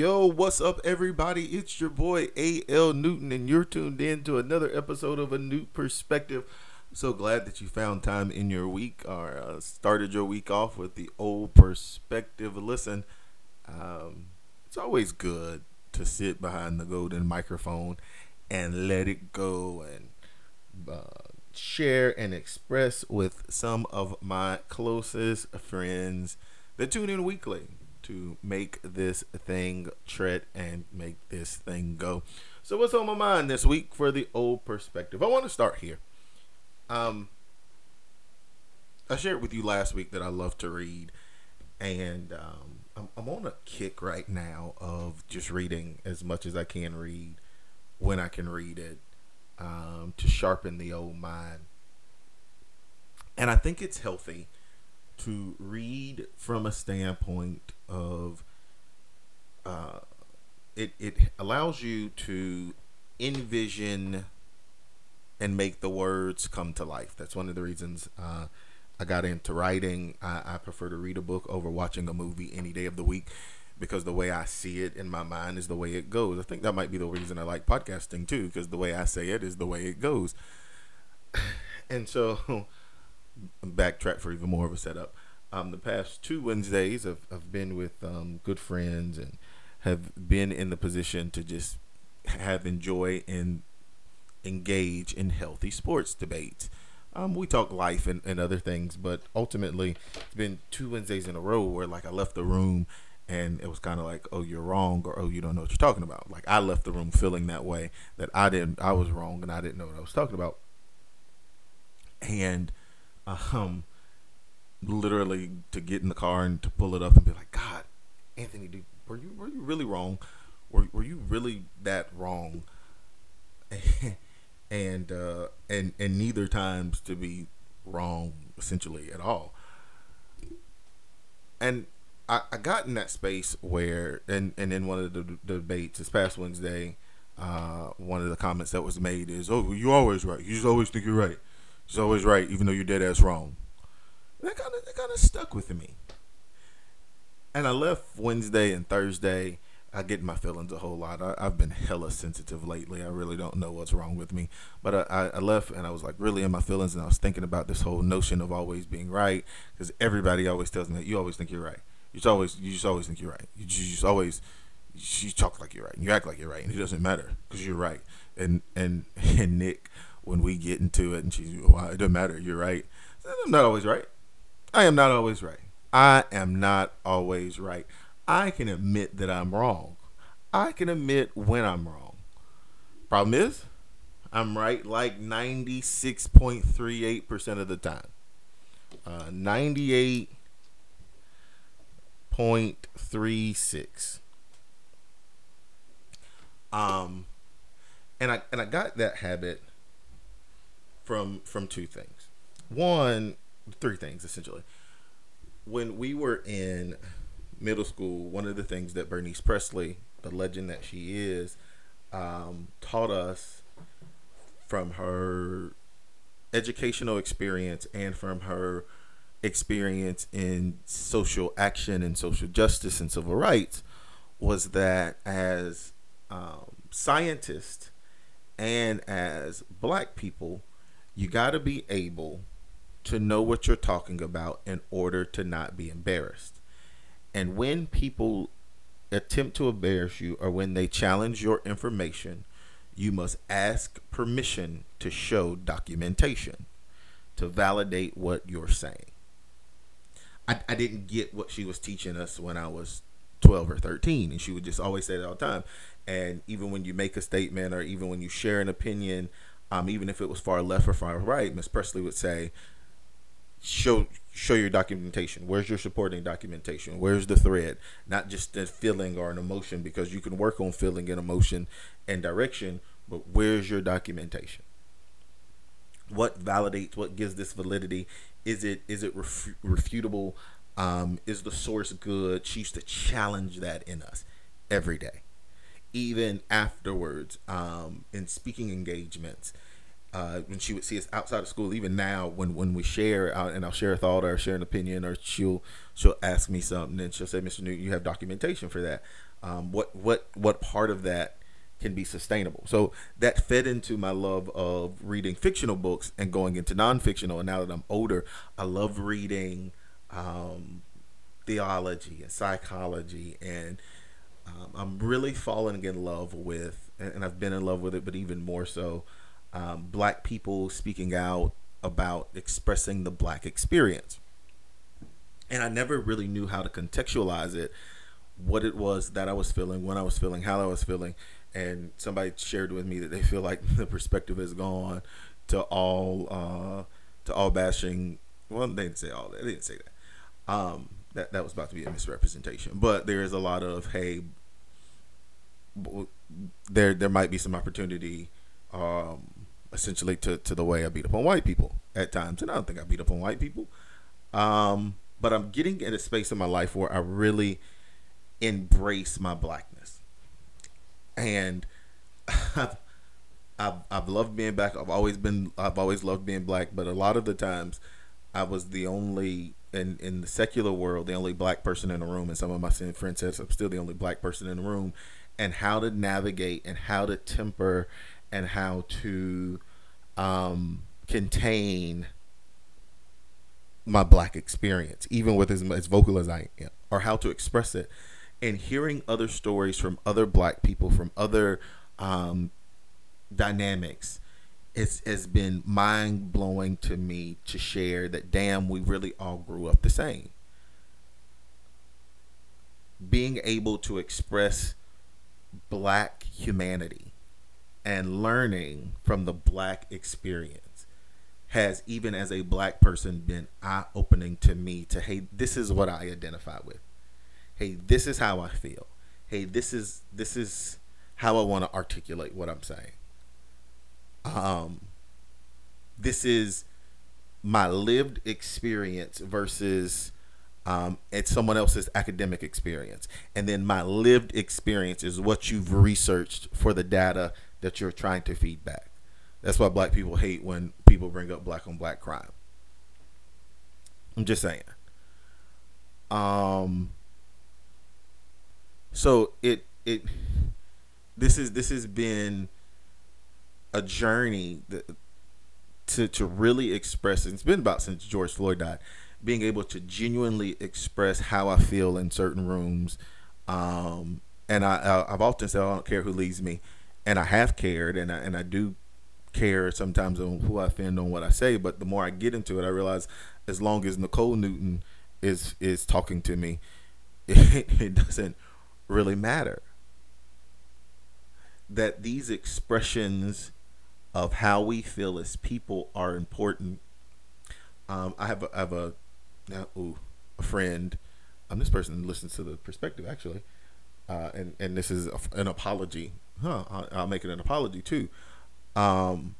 Yo, what's up, everybody? It's your boy A.L. Newton, and you're tuned in to another episode of A New Perspective. So glad that you found time in your week or started your week off with the old perspective. Listen, it's always good to sit behind the golden microphone and let it go and share and express with some of my closest friends that tune in weekly to make this thing tread and make this thing go. So what's on my mind this week for the old perspective? I want to start here. I shared with you last week that I love to read, and I'm on a kick right now of just reading as much as I can read when I can read it, to sharpen the old mind. And I think it's healthy to read from a standpoint of it allows you to envision and make the words come to life. That's one of the reasons I got into writing. I prefer to read a book over watching a movie any day of the week, because the way I see it in my mind is the way it goes. I think that might be the reason I like podcasting too, because the way I say it is the way it goes. And so backtrack for even more of a setup. The past two Wednesdays I've been with good friends and have been in the position to just have enjoy and engage in healthy sports debates. We talk life and other things, but ultimately it's been two Wednesdays in a row where, like, I left the room and it was kind of like, oh, you're wrong, or oh, you don't know what you're talking about. Like, I left the room feeling that way, that I was wrong and I didn't know what I was talking about. And literally to get in the car and to pull it up and be like, God, Anthony, dude, were you really wrong? Were you really that wrong? and neither times to be wrong essentially at all. And I got in that space where, and in one of the debates this past Wednesday, one of the comments that was made is, oh, you're always right. You just always think you're right. It's always right, even though you're dead ass wrong. And that kind of stuck with me. And I left Wednesday and Thursday. I get in my feelings a whole lot. I've been hella sensitive lately. I really don't know what's wrong with me. But I left and I was like really in my feelings, and I was thinking about this whole notion of always being right, because everybody always tells me that you always think you're right. You just always think you're right. You talk like you're right. And you act like you're right, and it doesn't matter because you're right. And Nick, when we get into it, and she's, well, it doesn't matter, you're right. I'm not always right. I am not always right. I am not always right. I can admit that I'm wrong. I can admit when I'm wrong. Problem is, I'm right like 96.38% of the time. 98.36. And I got that habit from two things. Three things essentially. When we were in middle school, one of the things that Bernice Presley, the legend that she is, taught us from her educational experience and from her experience in social action and social justice and civil rights, was that as scientists and as black people, you got to be able to know what you're talking about in order to not be embarrassed. And when people attempt to embarrass you, or when they challenge your information, you must ask permission to show documentation to validate what you're saying. I didn't get what she was teaching us when I was 12 or 13, and she would just always say that all the time. And even when you make a statement, or even when you share an opinion, even if it was far left or far right, Miss Presley would say, show your documentation. Where's your supporting documentation? Where's the thread? Not just a feeling or an emotion, because you can work on feeling and emotion and direction, but where's your documentation? What validates, what gives this validity? Is it refutable? Is the source good? She used to challenge that in us every day, even afterwards, in speaking engagements. When she would see us outside of school, even now when we share, and I'll share a thought or share an opinion, or she'll ask me something and she'll say, Mr. Newton, you have documentation for that. what part of that can be sustainable. So that fed into my love of reading fictional books and going into nonfictional. And now that I'm older, I love reading theology and psychology, and I'm really falling in love with, and I've been in love with it, but even more so, Black people speaking out about expressing the Black experience. And I never really knew how to contextualize it, what it was that I was feeling, when I was feeling, how I was feeling. And somebody shared with me that they feel like the perspective has gone to all bashing. Well, they didn't say all that. They didn't say that. That was about to be a misrepresentation. But there is a lot of, hey, there might be some opportunity, essentially to the way I beat up on white people at times. And I don't think I beat up on white people. But I'm getting in a space in my life where I really embrace my Blackness. And I've loved being Black. I've always loved being Black, but a lot of the times I was the only, in the secular world, the only Black person in the room. And some of my friends said, I'm still the only Black person in the room, and how to navigate and how to temper and how to contain my Black experience, even with as vocal as I am, or how to express it. And hearing other stories from other Black people, from other dynamics, has been mind-blowing to me to share that, damn, we really all grew up the same. Being able to express Black humanity and learning from the Black experience has, even as a Black person, been eye-opening to me to, hey, this is what I identify with. Hey, this is how I feel. Hey, this is how I want to articulate what I'm saying. This is my lived experience versus it's someone else's academic experience. And then my lived experience is what you've researched for the data that you're trying to feed back. That's why Black people hate when people bring up Black on Black crime. I'm just saying. So this has been a journey to really express, and it's been about since George Floyd died, being able to genuinely express how I feel in certain rooms. And I've often said, I don't care who leads me, and I have cared, and I do care sometimes on who I offend, on what I say. But the more I get into it, I realize as long as Nicole Newton is talking to me, it doesn't really matter. That these expressions of how we feel as people are important. I have a friend. This person listens to the perspective actually, and this is an apology. I'll make it an apology too. And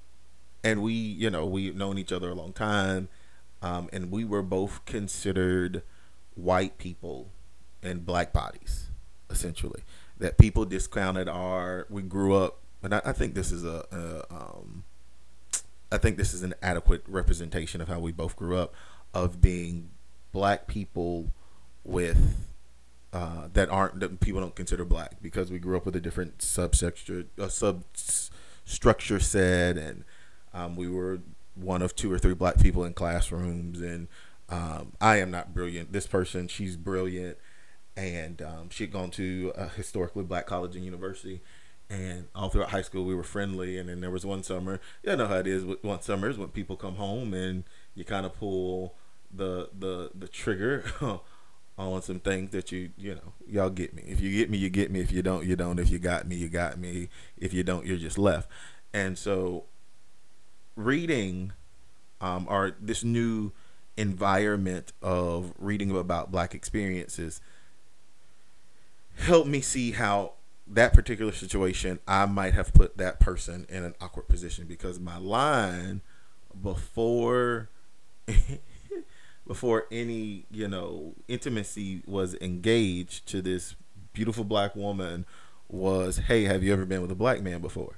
we've known each other a long time, and we were both considered white people in Black bodies. Essentially, that people discounted we grew up, and I think this is I think this is an adequate representation of how we both grew up, of being Black people with that people don't consider Black, because we grew up with a different substructure set, and we were one of two or three Black people in classrooms, and I am not brilliant. This person, she's brilliant. And she had gone to a historically Black college and university, and all throughout high school we were friendly. And then there was one summer, you know how it is with one summer, is when people come home and you kind of pull the trigger on some things that y'all get me. If you get me, you get me. If you don't, you don't. If you got me, you got me. If you don't, you're just left. And so reading or this new environment of reading about Black experiences help me see how that particular situation, I might have put that person in an awkward position, because my line before any intimacy was engaged to this beautiful Black woman was, hey, have you ever been with a Black man before?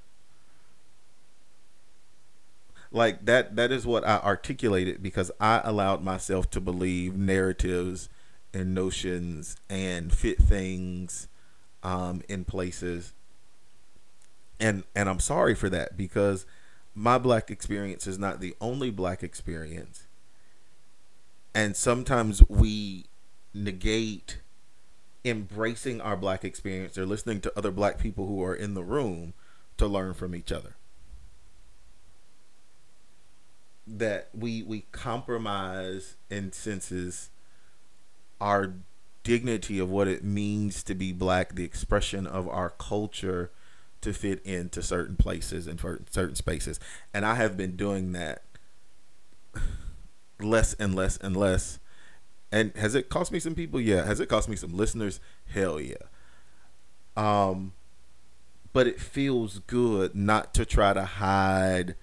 Like that is what I articulated, because I allowed myself to believe narratives and notions and fit things in places. And I'm sorry for that, because my black experience is not the only black experience. And sometimes we negate embracing our black experience or listening to other black people who are in the room to learn from each other. That we compromise, in senses, our dignity of what it means to be black, the expression of our culture, to fit into certain places and for certain spaces. And I have been doing that less and less and less. And has it cost me some people? Yeah. Has it cost me some listeners? Hell yeah. But it feels good not to try to hide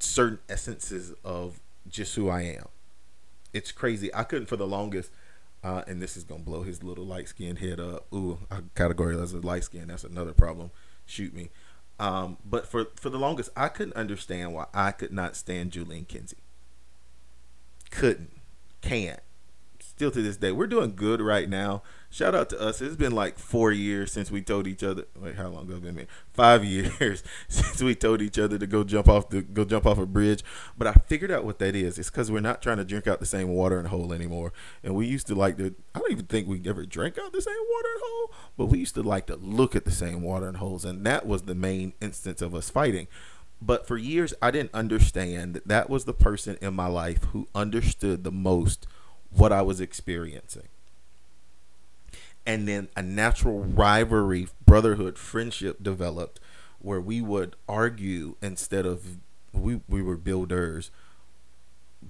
certain essences of just who I am. It's crazy. I couldn't for the longest, and this is gonna blow his little light skinned head up. Ooh, I categorize as light skin. That's another problem. Shoot me. But for the longest, I couldn't understand why I could not stand Julian Kinsey. Couldn't. Can't. Still to this day. We're doing good right now. Shout out to us. It's been like 4 years since we told each other. Wait, how long ago have it been? 5 years since we told each other to go jump off a bridge. But I figured out what that is. It's because we're not trying to drink out the same watering hole anymore. And we used to like to. I don't even think we ever drank out the same watering hole. But we used to like to look at the same watering holes, and that was the main instance of us fighting. But for years, I didn't understand that that was the person in my life who understood the most what I was experiencing. And then a natural rivalry, brotherhood, friendship developed where we would argue instead of we were builders.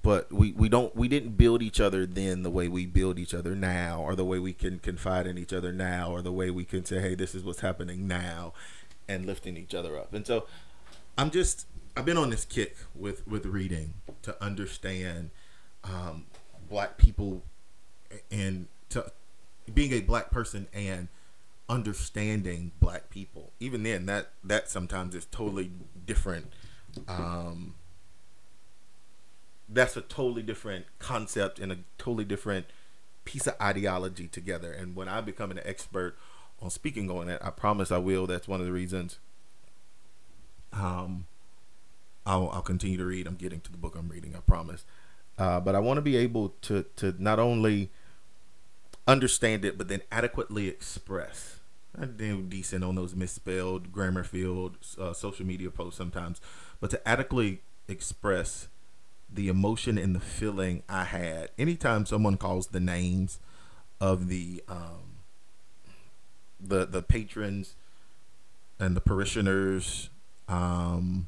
But we didn't build each other then the way we build each other now, or the way we can confide in each other now, or the way we can say, hey, this is what's happening now, and lifting each other up. And so I've been on this kick with reading to understand black people, and to being a black person and understanding black people. Even then, that sometimes is totally different. That's a totally different concept and a totally different piece of ideology together. And when I become an expert on speaking on it, I promise I will. That's one of the reasons I'll continue to read. I'm getting to the book I'm reading, I promise. But I want to be able to not only understand it, but then adequately express. I'm damn decent on those misspelled, grammar-filled social media posts sometimes. But to adequately express the emotion and the feeling I had anytime someone calls the names of the patrons and the parishioners of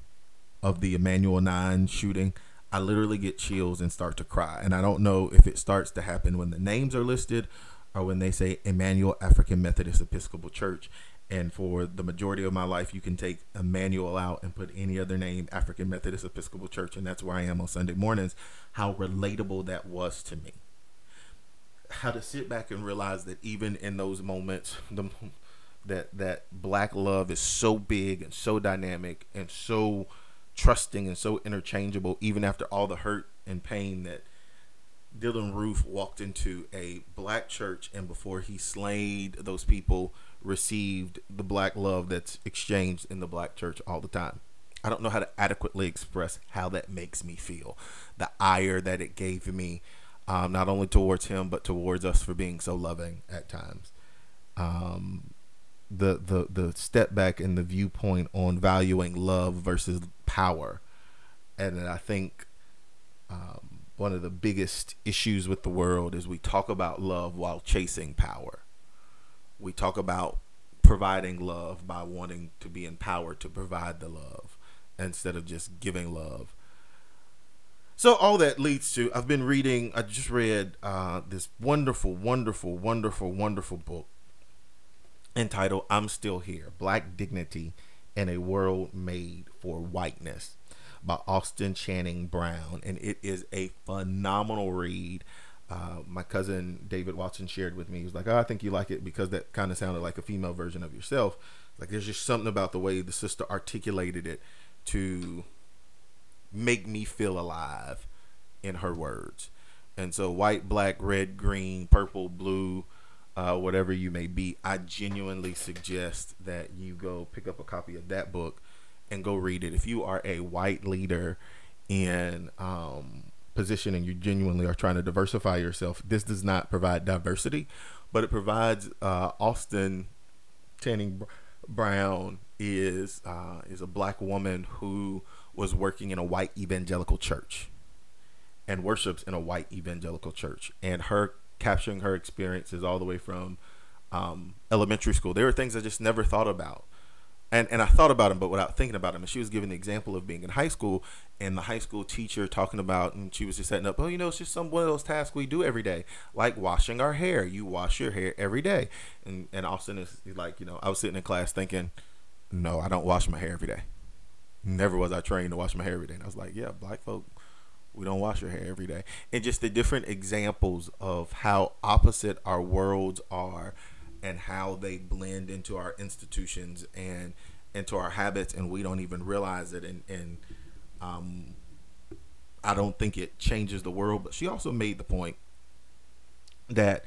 the Emmanuel Nine shooting, I literally get chills and start to cry. And I don't know if it starts to happen when the names are listed or when they say Emmanuel African Methodist Episcopal Church. And for the majority of my life, you can take Emmanuel out and put any other name, African Methodist Episcopal Church. And that's where I am on Sunday mornings. How relatable that was to me. How to sit back and realize that even in those moments, that black love is so big and so dynamic and so trusting and so interchangeable, even after all the hurt and pain. That Dylan Roof walked into a black church, and before he slayed those people, received the black love that's exchanged in the black church all the time. I don't know how to adequately express how that makes me feel. The ire that it gave me, not only towards him, but towards us for being so loving at times. The step back and the viewpoint on valuing love versus power. And I think one of the biggest issues with the world is we talk about love while chasing power. We talk about providing love by wanting to be empowered to provide the love instead of just giving love. So all that leads to, I just read this wonderful book entitled I'm Still Here: Black Dignity in a World Made for Whiteness by Austin Channing Brown. And it is a phenomenal read. My cousin David Watson shared with me. He was like, oh, I think you like it because that kind of sounded like a female version of yourself. Like, there's just something about the way the sister articulated it to make me feel alive in her words. And so white, black, red, green, purple, blue, whatever you may be, I genuinely suggest that you go pick up a copy of that book and go read it. If you are a white leader in position and you genuinely are trying to diversify yourself, this does not provide diversity, but it provides Austin Channing Brown is a black woman who was working in a white evangelical church and worships in a white evangelical church, and her capturing her experiences all the way from elementary school. There were things I just never thought about, and I thought about them but without thinking about them. And she was giving the example of being in high school and the high school teacher talking about, and she was just setting up, oh, you know, it's just some one of those tasks we do every day, like washing our hair. You wash your hair every day. And Austin is like, you know, I was sitting in class thinking, no, I don't wash my hair every day. Never was I trained to wash my hair every day. And I was like, yeah, black folk, we don't wash our hair every day. And just the different examples of how opposite our worlds are and how they blend into our institutions and into our habits, and we don't even realize it. And I don't think it changes the world. But she also made the point that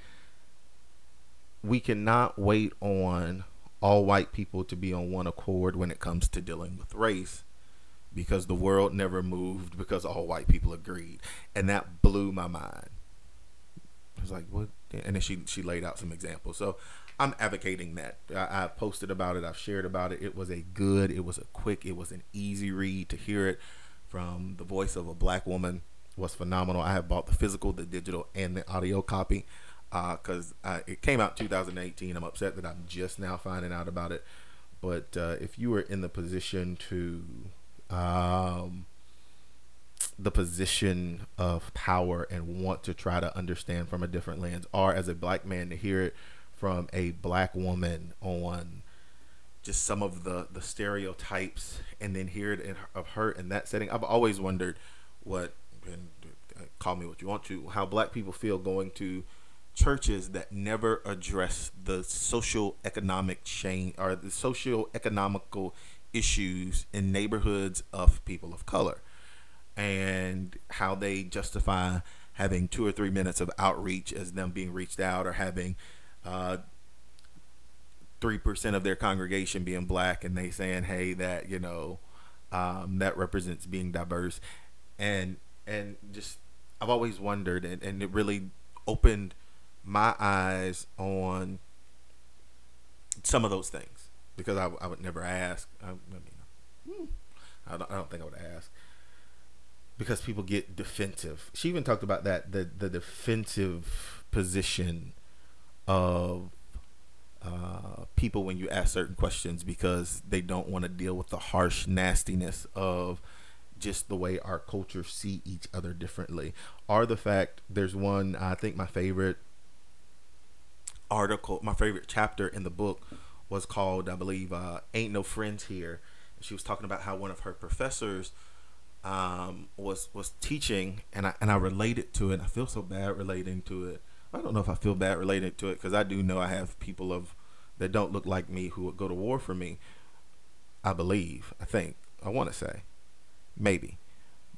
we cannot wait on all white people to be on one accord when it comes to dealing with race, because the world never moved because all white people agreed. And that blew my mind. I was like, what? And then she laid out some examples. So I'm advocating that. I posted about it. I've shared about it. It was a good, it was a quick, it was an easy read. To hear it from the voice of a black woman was phenomenal. I have bought the physical, the digital, and the audio copy, because it came out in 2018. I'm upset that I'm just now finding out about it. But if you were in the position to the position of power and want to try to understand from a different lens, or as a black man to hear it from a black woman on just some of the stereotypes, and then hear it of her in that setting. I've always wondered what, and call me what you want to, how black people feel going to churches that never address the social economic change or the socio economical issues in neighborhoods of people of color, and how they justify having 2 or 3 minutes of outreach as them being reached out, or having 3% of their congregation being black, and they saying, hey, that, you know, that represents being diverse. And just, I've always wondered, and it really opened my eyes on some of those things, because I would never ask. I don't think I would ask, because people get defensive. She even talked about that, the defensive position of people when you ask certain questions, because they don't want to deal with the harsh nastiness of just the way our cultures see each other differently. Or the fact, there's one, I think my favorite article, my favorite chapter in the book was called, I believe, Ain't No Friends Here. She was talking about how one of her professors was teaching, and I related to it. I feel so bad relating to it. I don't know if I feel bad relating to it, because I do know I have people that don't look like me who would go to war for me. I believe, I think, I want to say, maybe,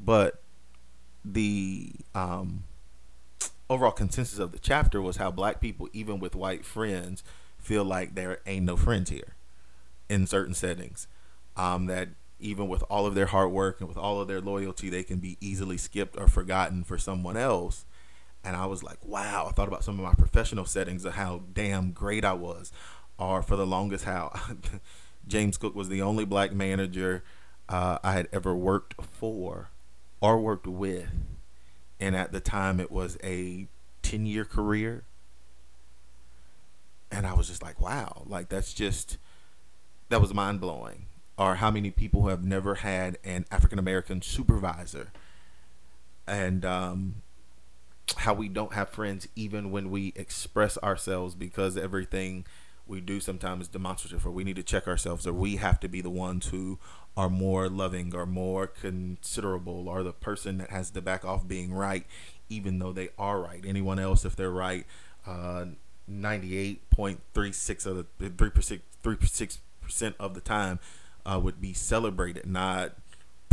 but the overall consensus of the chapter was how black people, even with white friends, feel like there ain't no friends here in certain settings. That even with all of their hard work and with all of their loyalty, they can be easily skipped or forgotten for someone else. And I was like, wow. I thought about some of my professional settings of how damn great I was, or for the longest how James Cook was the only black manager I had ever worked for or worked with. And at the time it was a 10-year career. And I was just like, wow, like that was mind blowing. Or how many people who have never had an African-American supervisor, and how we don't have friends even when we express ourselves, because everything we do sometimes is demonstrative, or we need to check ourselves, or we have to be the ones who are more loving or more considerable, or the person that has to back off being right even though they are right. Anyone else, if they're right 98.36 of the 3% of the time would be celebrated, not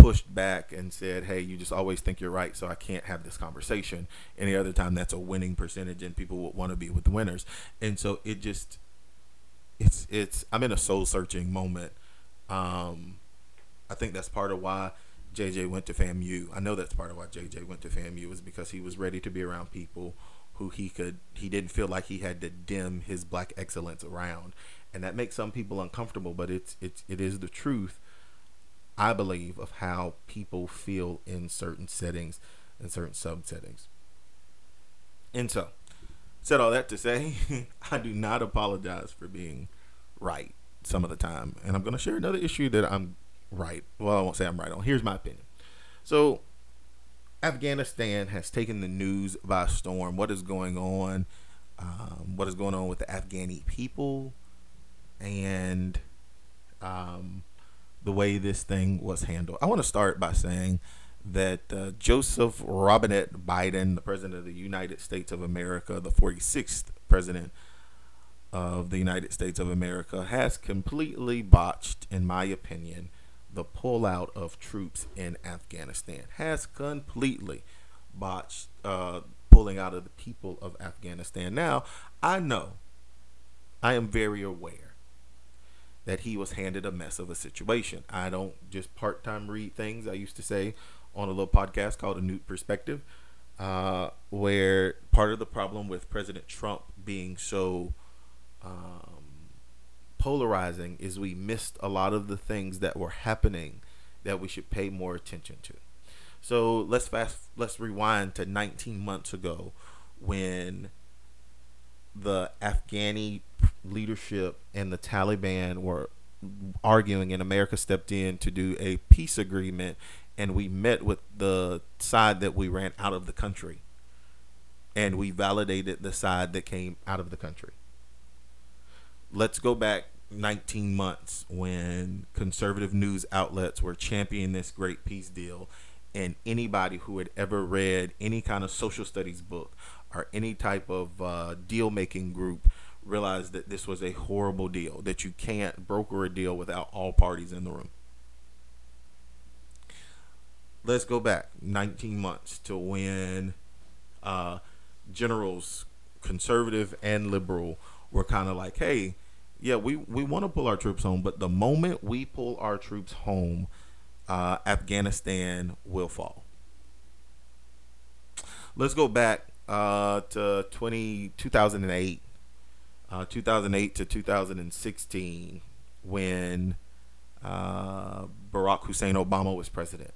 pushed back and said, hey, you just always think you're right, so I can't have this conversation. Any other time, that's a winning percentage, and people would want to be with the winners. And so it just, it's I'm in a soul searching moment. I think that's part of why JJ went to FAMU. I know that's part of why JJ went to FAMU, is because he was ready to be around people who he didn't feel like he had to dim his black excellence around. And that makes some people uncomfortable, but it is the truth, I believe, of how people feel in certain settings and certain sub-settings. And so, said all that to say, I do not apologize for being right some of the time. And I'm going to share another issue that I'm right. Well, I won't say I'm right on. Here's my opinion. So, Afghanistan has taken the news by storm. What is going on? What is going on with the Afghani people? And the way this thing was handled. I want to start by saying that Joseph Robinette Biden, the president of the United States of America, the 46th president of the United States of America, has completely botched, in my opinion, the pullout of troops in Afghanistan. Has completely botched pulling out of the people of Afghanistan. Now, I know, I am very aware that he was handed a mess of a situation. I don't just part-time read things. I used to say on a little podcast called A New Perspective, where part of the problem with President Trump being so polarizing is we missed a lot of the things that were happening that we should pay more attention to. So let's rewind to 19 months ago, when the Afghani leadership and the Taliban were arguing, and America stepped in to do a peace agreement, and we met with the side that we ran out of the country, and we validated the side that came out of the country. Let's go back 19 months when conservative news outlets were championing this great peace deal, and anybody who had ever read any kind of social studies book or any type of deal-making group realized that this was a horrible deal, that you can't broker a deal without all parties in the room. Let's go back 19 months to when generals, conservative and liberal, were kind of like, hey, yeah, we want to pull our troops home, but the moment we pull our troops home, Afghanistan will fall. Let's go back to 2008 to 2016, when Barack Hussein Obama was president,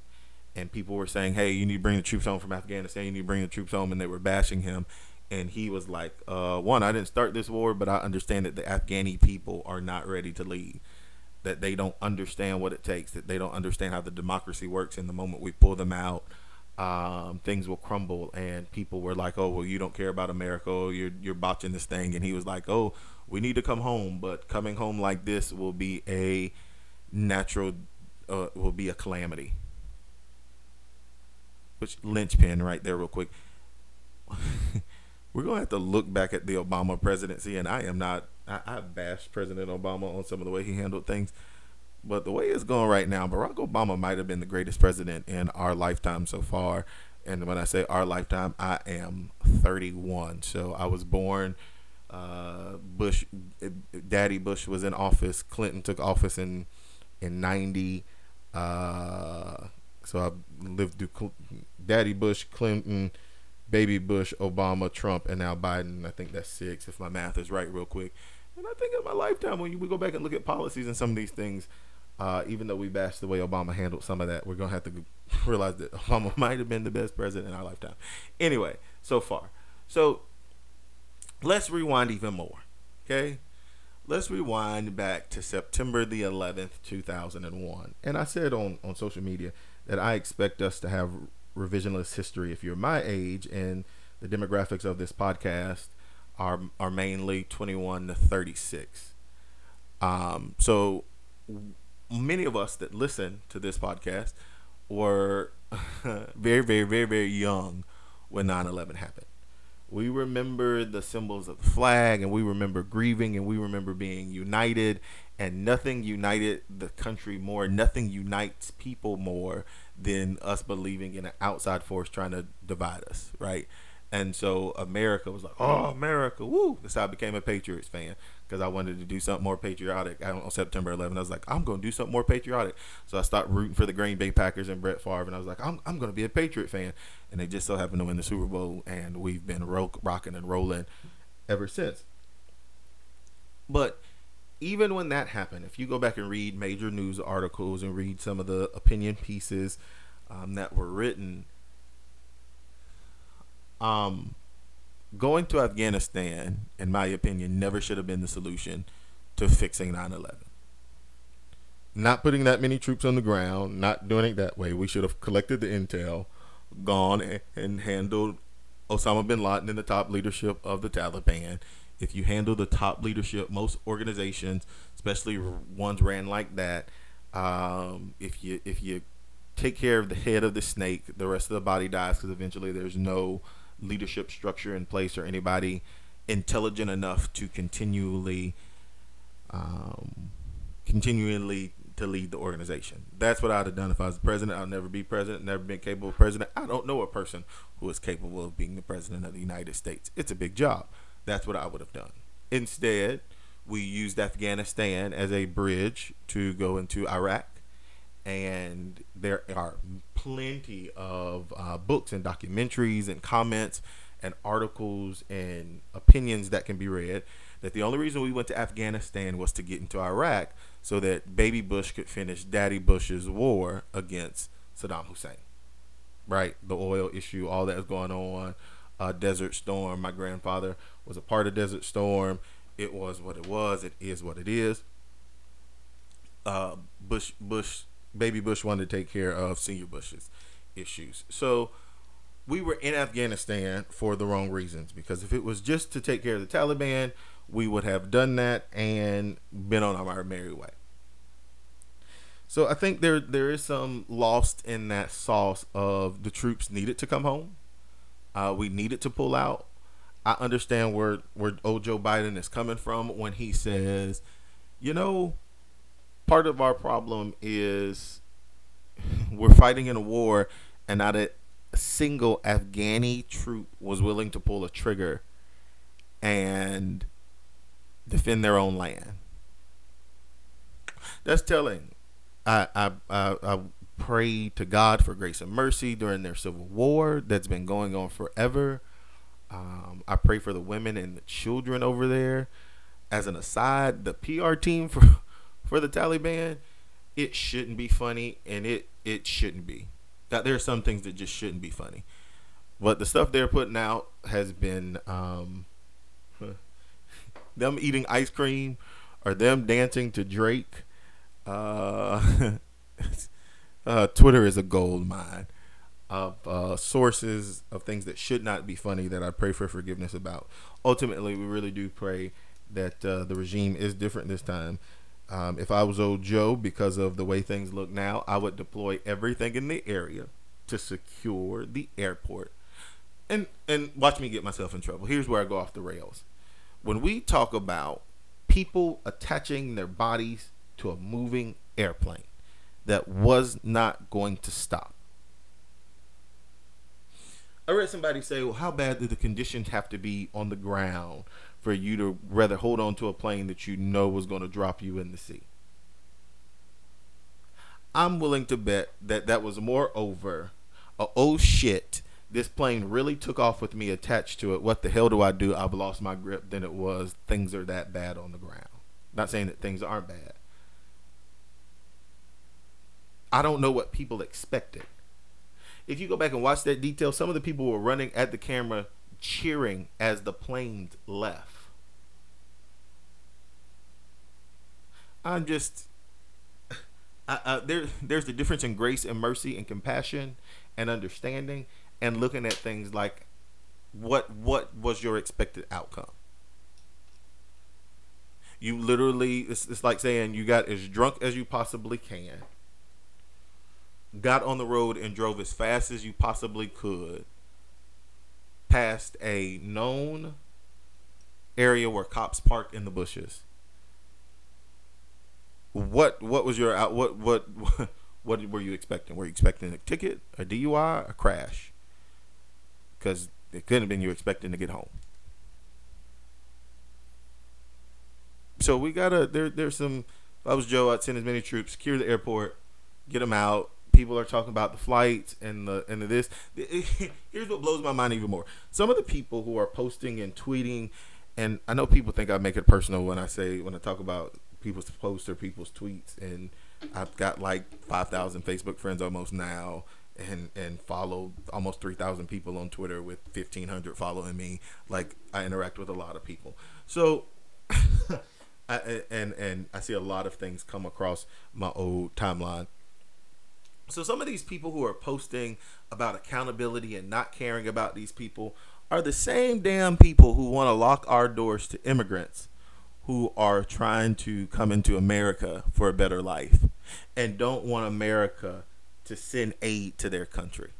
and people were saying, hey, you need to bring the troops home from Afghanistan, you need to bring the troops home, and they were bashing him. And he was like, one, I didn't start this war, but I understand that the Afghani people are not ready to leave, that they don't understand what it takes, that they don't understand how the democracy works, and the moment we pull them out, things will crumble. And people were like, oh, well, you don't care about America, oh, you're botching this thing. And he was like, oh, we need to come home, but coming home like this will be a natural, will be a calamity. Which linchpin right there real quick. We're going to have to look back at the Obama presidency, and I bashed President Obama on some of the way he handled things. But the way it's going right now, Barack Obama might have been the greatest president in our lifetime so far. And when I say our lifetime, I am 31. So I was born, Bush, Daddy Bush was in office. Clinton took office in 90. So I lived through Daddy Bush, Clinton, Baby Bush, Obama, Trump, and now Biden. I think that's 6, if my math is right real quick. And I think in my lifetime, when we go back and look at policies and some of these things, even though we bashed the way Obama handled some of that, we're going to have to realize that Obama might have been the best president in our lifetime. Anyway, so far. So let's rewind even more, okay? Let's rewind back to September the 11th, 2001. And I said on social media that I expect us to have revisionist history. If you're my age, and the demographics of this podcast are mainly 21 to 36. So many of us that listen to this podcast were very, very, very, very young when 9/11 happened. We remember the symbols of the flag, and we remember grieving, and we remember being united, and nothing united the country more. Nothing unites people more than us believing in an outside force trying to divide us, right? And so America was like, oh, America, woo. That's how I became a Patriots fan, because I wanted to do something more patriotic. On September 11th, I was like, I'm going to do something more patriotic. So I stopped rooting for the Green Bay Packers and Brett Favre, and I was like, I'm going to be a Patriot fan. And they just so happened to win the Super Bowl, and we've been rocking and rolling ever since. But even when that happened, if you go back and read major news articles and read some of the opinion pieces that were written, going to Afghanistan, in my opinion, never should have been the solution to fixing 9/11. Not putting that many troops on the ground, not doing it that way. We should have collected the intel, gone and handled Osama bin Laden and the top leadership of the Taliban. If you handle the top leadership, most organizations, especially ones ran like that, if you take care of the head of the snake, the rest of the body dies, because eventually there's no leadership structure in place or anybody intelligent enough to continually to lead the organization. That's what I'd have done if I was the president. I'll never be president, never been capable of president. I don't know a person who is capable of being the president of the United States. It's a big job. That's what I would have done. Instead, we used Afghanistan as a bridge to go into Iraq. And there are plenty of books and documentaries and comments and articles and opinions that can be read that the only reason we went to Afghanistan was to get into Iraq so that baby Bush could finish daddy Bush's war against Saddam Hussein, right? The oil issue, all that is going on, Desert Storm. My grandfather was a part of Desert Storm. It was what it was. It is what it is. Baby Bush wanted to take care of senior Bush's issues. So we were in Afghanistan for the wrong reasons, because if it was just to take care of the Taliban, we would have done that and been on our merry way. So I think there is some lost in that sauce of the troops needed to come home. We needed to pull out. I understand where old Joe Biden is coming from when he says, you know, part of our problem is we're fighting in a war and not a single Afghani troop was willing to pull a trigger and defend their own land. That's telling. I pray to God for grace and mercy during their civil war that's been going on forever. I pray for the women and the children over there. As an aside, the PR team for the Taliban, it shouldn't be funny, and it shouldn't be. That there are some things that just shouldn't be funny, but the stuff they're putting out has been them eating ice cream or them dancing to Drake. Twitter is a gold mine of sources of things that should not be funny that I pray for forgiveness about. Ultimately, we really do pray that the regime is different this time. If I was old Joe, because of the way things look now, I would deploy everything in the area to secure the airport. And watch me get myself in trouble. Here's where I go off the rails. When we talk about people attaching their bodies to a moving airplane that was not going to stop. I read somebody say, well, how bad do the conditions have to be on the ground for you to rather hold on to a plane that you know was going to drop you in the sea? I'm willing to bet that was more over oh shit, this plane really took off with me attached to it, what the hell do? I've lost my grip, than it was things are that bad on the ground. Not saying that things aren't bad. I don't know what people expected. If you go back and watch that detail, some of the people were running at the camera cheering as the planes left. I'm just there's the difference in grace and mercy and compassion and understanding and looking at things like what was your expected outcome. You literally, it's like saying you got as drunk as you possibly can, got on the road and drove as fast as you possibly could, past a known area where cops parked in the bushes. What was your out? What were you expecting? Were you expecting a ticket, a DUI, a crash? Because it couldn't have been you expecting to get home. So we gotta there's some. If I was Joe, I'd send as many troops, secure the airport, get them out. People are talking about the flights and the this. Here's what blows my mind even more. Some of the people who are posting and tweeting, and I know people think I make it personal when I talk about people's posts or people's tweets, and I've got like 5,000 Facebook friends almost now, and follow almost 3,000 people on Twitter with 1,500 following me. Like, I interact with a lot of people. So I see a lot of things come across my old timeline. So some of these people who are posting about accountability and not caring about these people are the same damn people who want to lock our doors to immigrants who are trying to come into America for a better life and don't want America to send aid to their country.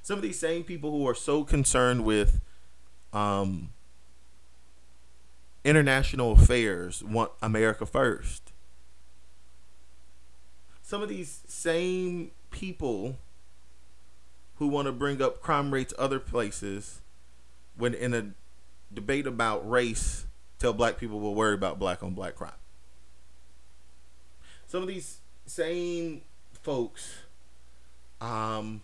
Some of these same people who are so concerned with international affairs want America first. Some of these same people who want to bring up crime rates other places when in a debate about race tell black people we'll worry about black on black crime. Some of these same folks who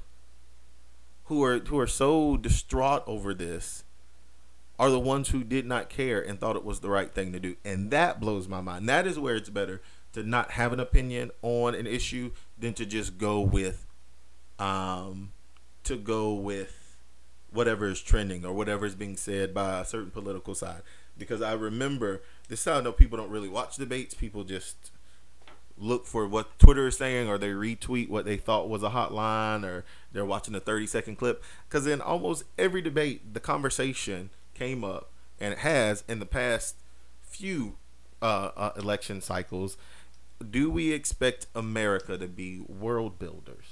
are so distraught over this are the ones who did not care and thought it was the right thing to do. And that blows my mind. That is where it's better to not have an opinion on an issue than to just go with whatever is trending or whatever is being said by a certain political side. Because I remember, this is how I know people don't really watch debates. People just look for what Twitter is saying, or they retweet what they thought was a hot line, or they're watching a 30-second clip. Because in almost every debate, the conversation came up, and it has in the past few election cycles. Do we expect America to be world builders?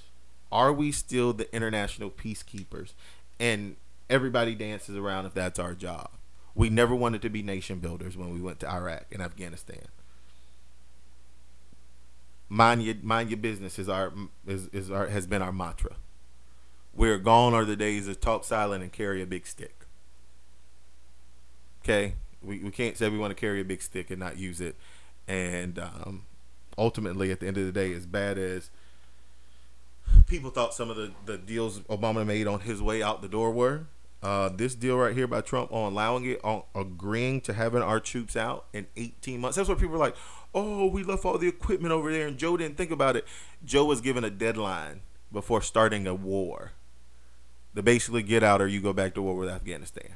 Are we still the international peacekeepers? And everybody dances around if that's our job. We never wanted to be nation builders when we went to Iraq and Afghanistan. Mind your business has been our mantra. We're gone are the days of talk silent and carry a big stick. Okay, we can't say we want to carry a big stick and not use it. And ultimately, at the end of the day, as bad as people thought some of the deals Obama made on his way out the door were, this deal right here by Trump on allowing it, on agreeing to having our troops out in 18 months. That's what people are like, oh, we left all the equipment over there and Joe didn't think about it. Joe was given a deadline before starting a war to basically get out or you go back to war with Afghanistan.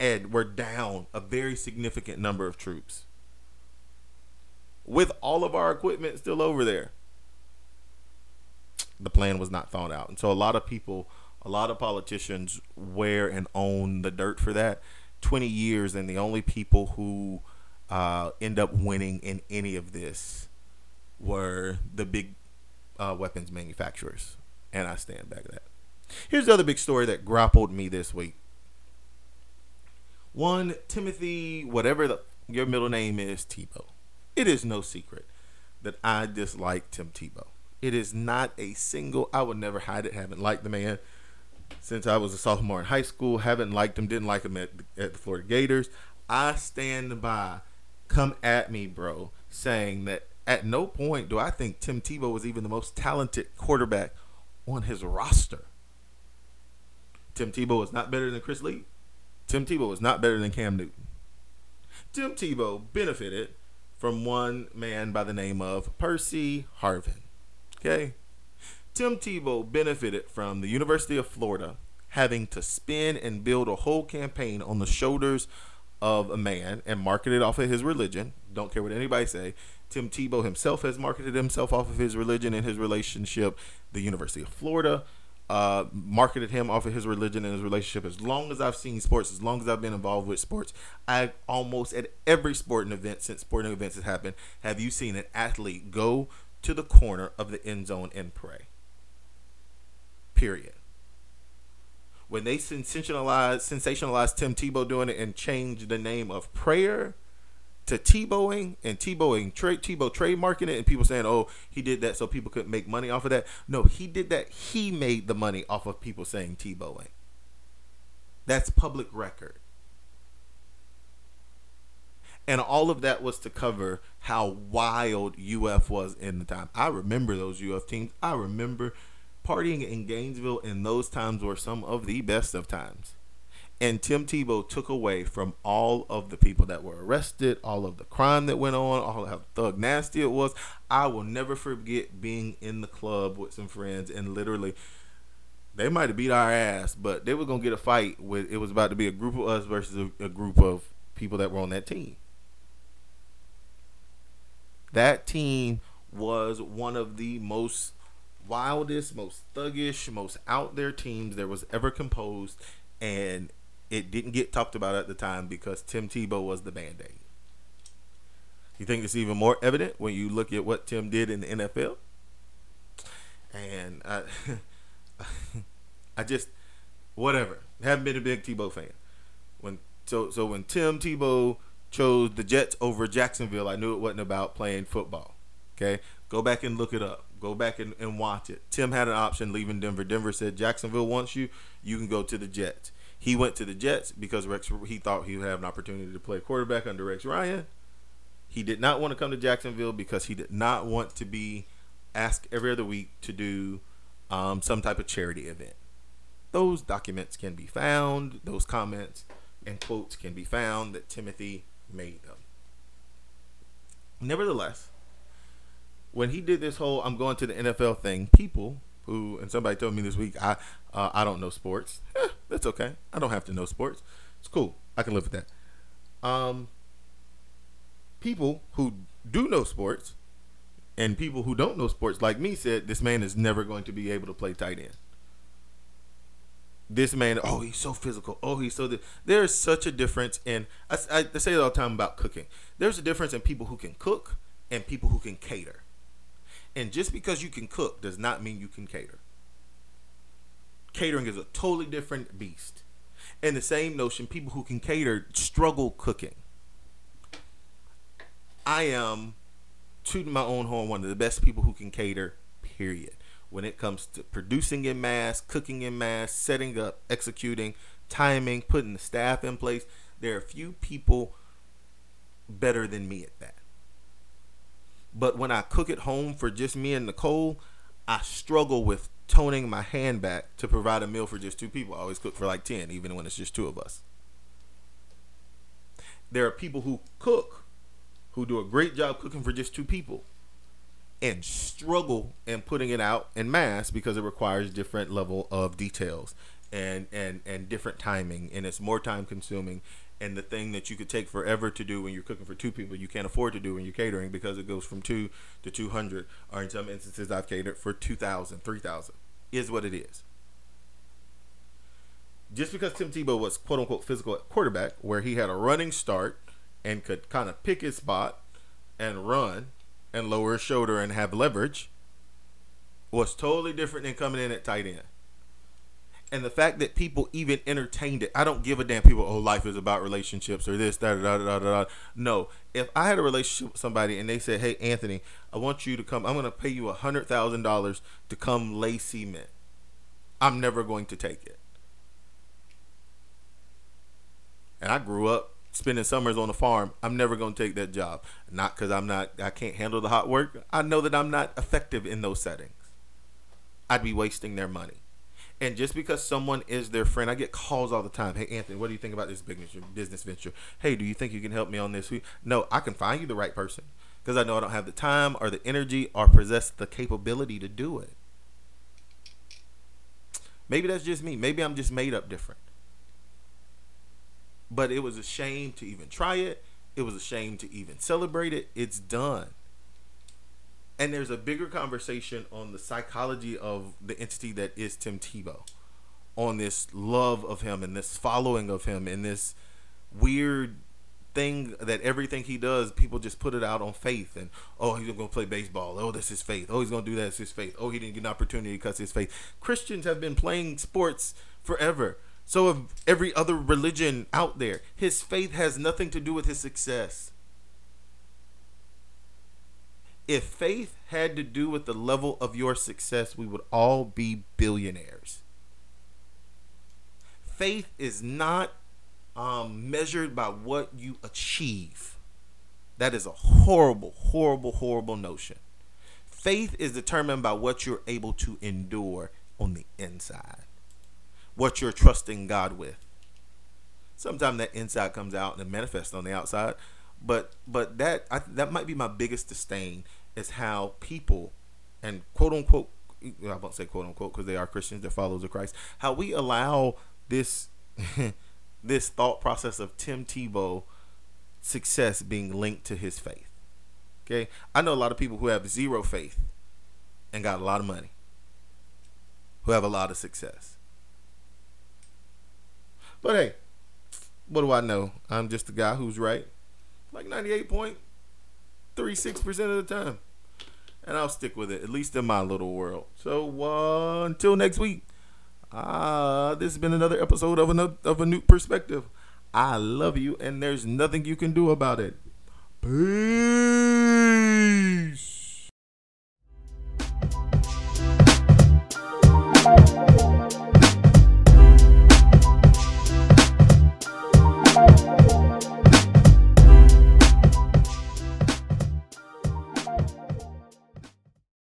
And we're down a very significant number of troops with all of our equipment still over there. The plan was not thought out. And so a lot of people, a lot of politicians wear and own the dirt for that 20 years. And the only people who end up winning in any of this were the big weapons manufacturers. And I stand back that. Here's the other big story that grappled me this week. 1 Timothy, whatever your middle name is, Tebow. It is no secret that I dislike Tim Tebow. It is not a single, I would never hide it, haven't liked the man since I was a sophomore in high school, haven't liked him, didn't like him at the Florida Gators. I stand by, come at me, bro, saying that at no point do I think Tim Tebow was even the most talented quarterback on his roster. Tim Tebow is not better than Chris Leak. Tim Tebow is not better than Cam Newton. Tim Tebow benefited from one man by the name of Percy Harvin. Okay? Tim Tebow benefited from the University of Florida having to spin and build a whole campaign on the shoulders of a man and marketed off of his religion. Don't care what anybody say. Tim Tebow himself has marketed himself off of his religion and his relationship. The University of Florida marketed him off of his religion and his relationship. As long as I've seen sports, as long as I've been involved with sports, I've almost at every sporting event since sporting events has happened, have you seen an athlete go to the corner of the end zone and pray? Period. when they sensationalized Tim Tebow doing it and changed the name of prayer to Tebowing and Tebow trademarking it, and people saying, oh, he did that so people could make money off of that. No, he did that. He made the money off of people saying Tebowing. That's public record. And all of that was to cover how wild UF was in the time. I remember those UF teams. I remember partying in Gainesville, and those times were some of the best of times. And Tim Tebow took away from all of the people that were arrested, all of the crime that went on, all how thug nasty it was. I will never forget being in the club with some friends, and literally they might have beat our ass, but they were going to get a fight with, it was about to be a group of us versus a group of people that were on that team. That team was one of the most wildest, most thuggish, most out there teams that was ever composed, and it didn't get talked about at the time because Tim Tebow was the band-aid. You think it's even more evident when you look at what Tim did in the NFL? And I just, whatever, haven't been a big Tebow fan. When Tim Tebow chose the Jets over Jacksonville, I knew it wasn't about playing football. Okay, go back and look it up. Go back and watch it. Tim had an option leaving Denver. Denver said, Jacksonville wants you. You can go to the Jets. He went to the Jets because he thought he would have an opportunity to play quarterback under Rex Ryan. He did not want to come to Jacksonville because he did not want to be asked every other week to do some type of charity event. Those documents can be found. Those comments and quotes can be found that Timothy made them. Nevertheless, when he did this whole I'm going to the NFL thing, people who, and somebody told me this week, I don't know sports. That's okay. I don't have to know sports. It's cool. I can live with that. People who do know sports and people who don't know sports like me said, this man is never going to be able to play tight end. This man, oh, he's so physical. Oh, he's so... There's such a difference in... I say it all the time about cooking. There's a difference in people who can cook and people who can cater. And just because you can cook does not mean you can cater. Catering is a totally different beast. And the same notion, people who can cater struggle cooking. I am, tooting my own horn, one of the best people who can cater, period. When it comes to producing in mass, cooking in mass, setting up, executing, timing, putting the staff in place, there are few people better than me at that. But when I cook at home for just me and Nicole, I struggle with toning my hand back to provide a meal for just two people. I always cook for like 10, even when it's just two of us. There are people who cook, who do a great job cooking for just two people, and struggle in putting it out in mass because it requires different level of details and different timing, and it's more time consuming, and the thing that you could take forever to do when you're cooking for two people, you can't afford to do when you're catering because it goes from 2 to 200, or in some instances I've catered for 2,000, 3,000 is what it is. Just because Tim Tebow was quote unquote physical at quarterback, where he had a running start and could kind of pick his spot and run and lower his shoulder and have leverage, was totally different than coming in at tight end. And the fact that people even entertained it, I don't give a damn people, oh, life is about relationships or this, da da da da da. No, if I had a relationship with somebody and they said, hey, Anthony, I want you to come, I'm going to pay you $100,000 to come lay cement, I'm never going to take it. And I grew up spending summers on a farm. I'm never going to take that job. Not because I can't handle the hot work. I know that I'm not effective in those settings. I'd be wasting their money. And just because someone is their friend, I get calls all the time. Hey, Anthony, what do you think about this business venture? Hey, do you think you can help me on this? No, I can find you the right person because I know I don't have the time or the energy or possess the capability to do it. Maybe that's just me. Maybe I'm just made up different. But it was a shame to even try it. It was a shame to even celebrate it. It's done. And there's a bigger conversation on the psychology of the entity that is Tim Tebow, on this love of him and this following of him and this weird thing that everything he does, people just put it out on faith. And, oh, he's going to play baseball. Oh, that's his faith. Oh, he's going to do that. It's his faith. Oh, he didn't get an opportunity because his faith. Christians have been playing sports forever. So of every other religion out there, his faith has nothing to do with his success. If faith had to do with the level of your success, we would all be billionaires. Faith is not measured by what you achieve. That is a horrible, horrible, horrible notion. Faith is determined by what you're able to endure on the inside, what you're trusting God with. Sometimes that inside comes out and manifests on the outside, but that might be my biggest disdain, is how people, and quote unquote, I won't say quote unquote because they are Christians, they're followers of Christ, how we allow this this thought process of Tim Tebow success being linked to his faith. Okay, I know a lot of people who have zero faith and got a lot of money, who have a lot of success. But hey, what do I know? I'm just a guy who's right like 98.36% of the time. And I'll stick with it, at least in my little world. So until next week, this has been another episode of A New Perspective. I love you, and there's nothing you can do about it. Peace.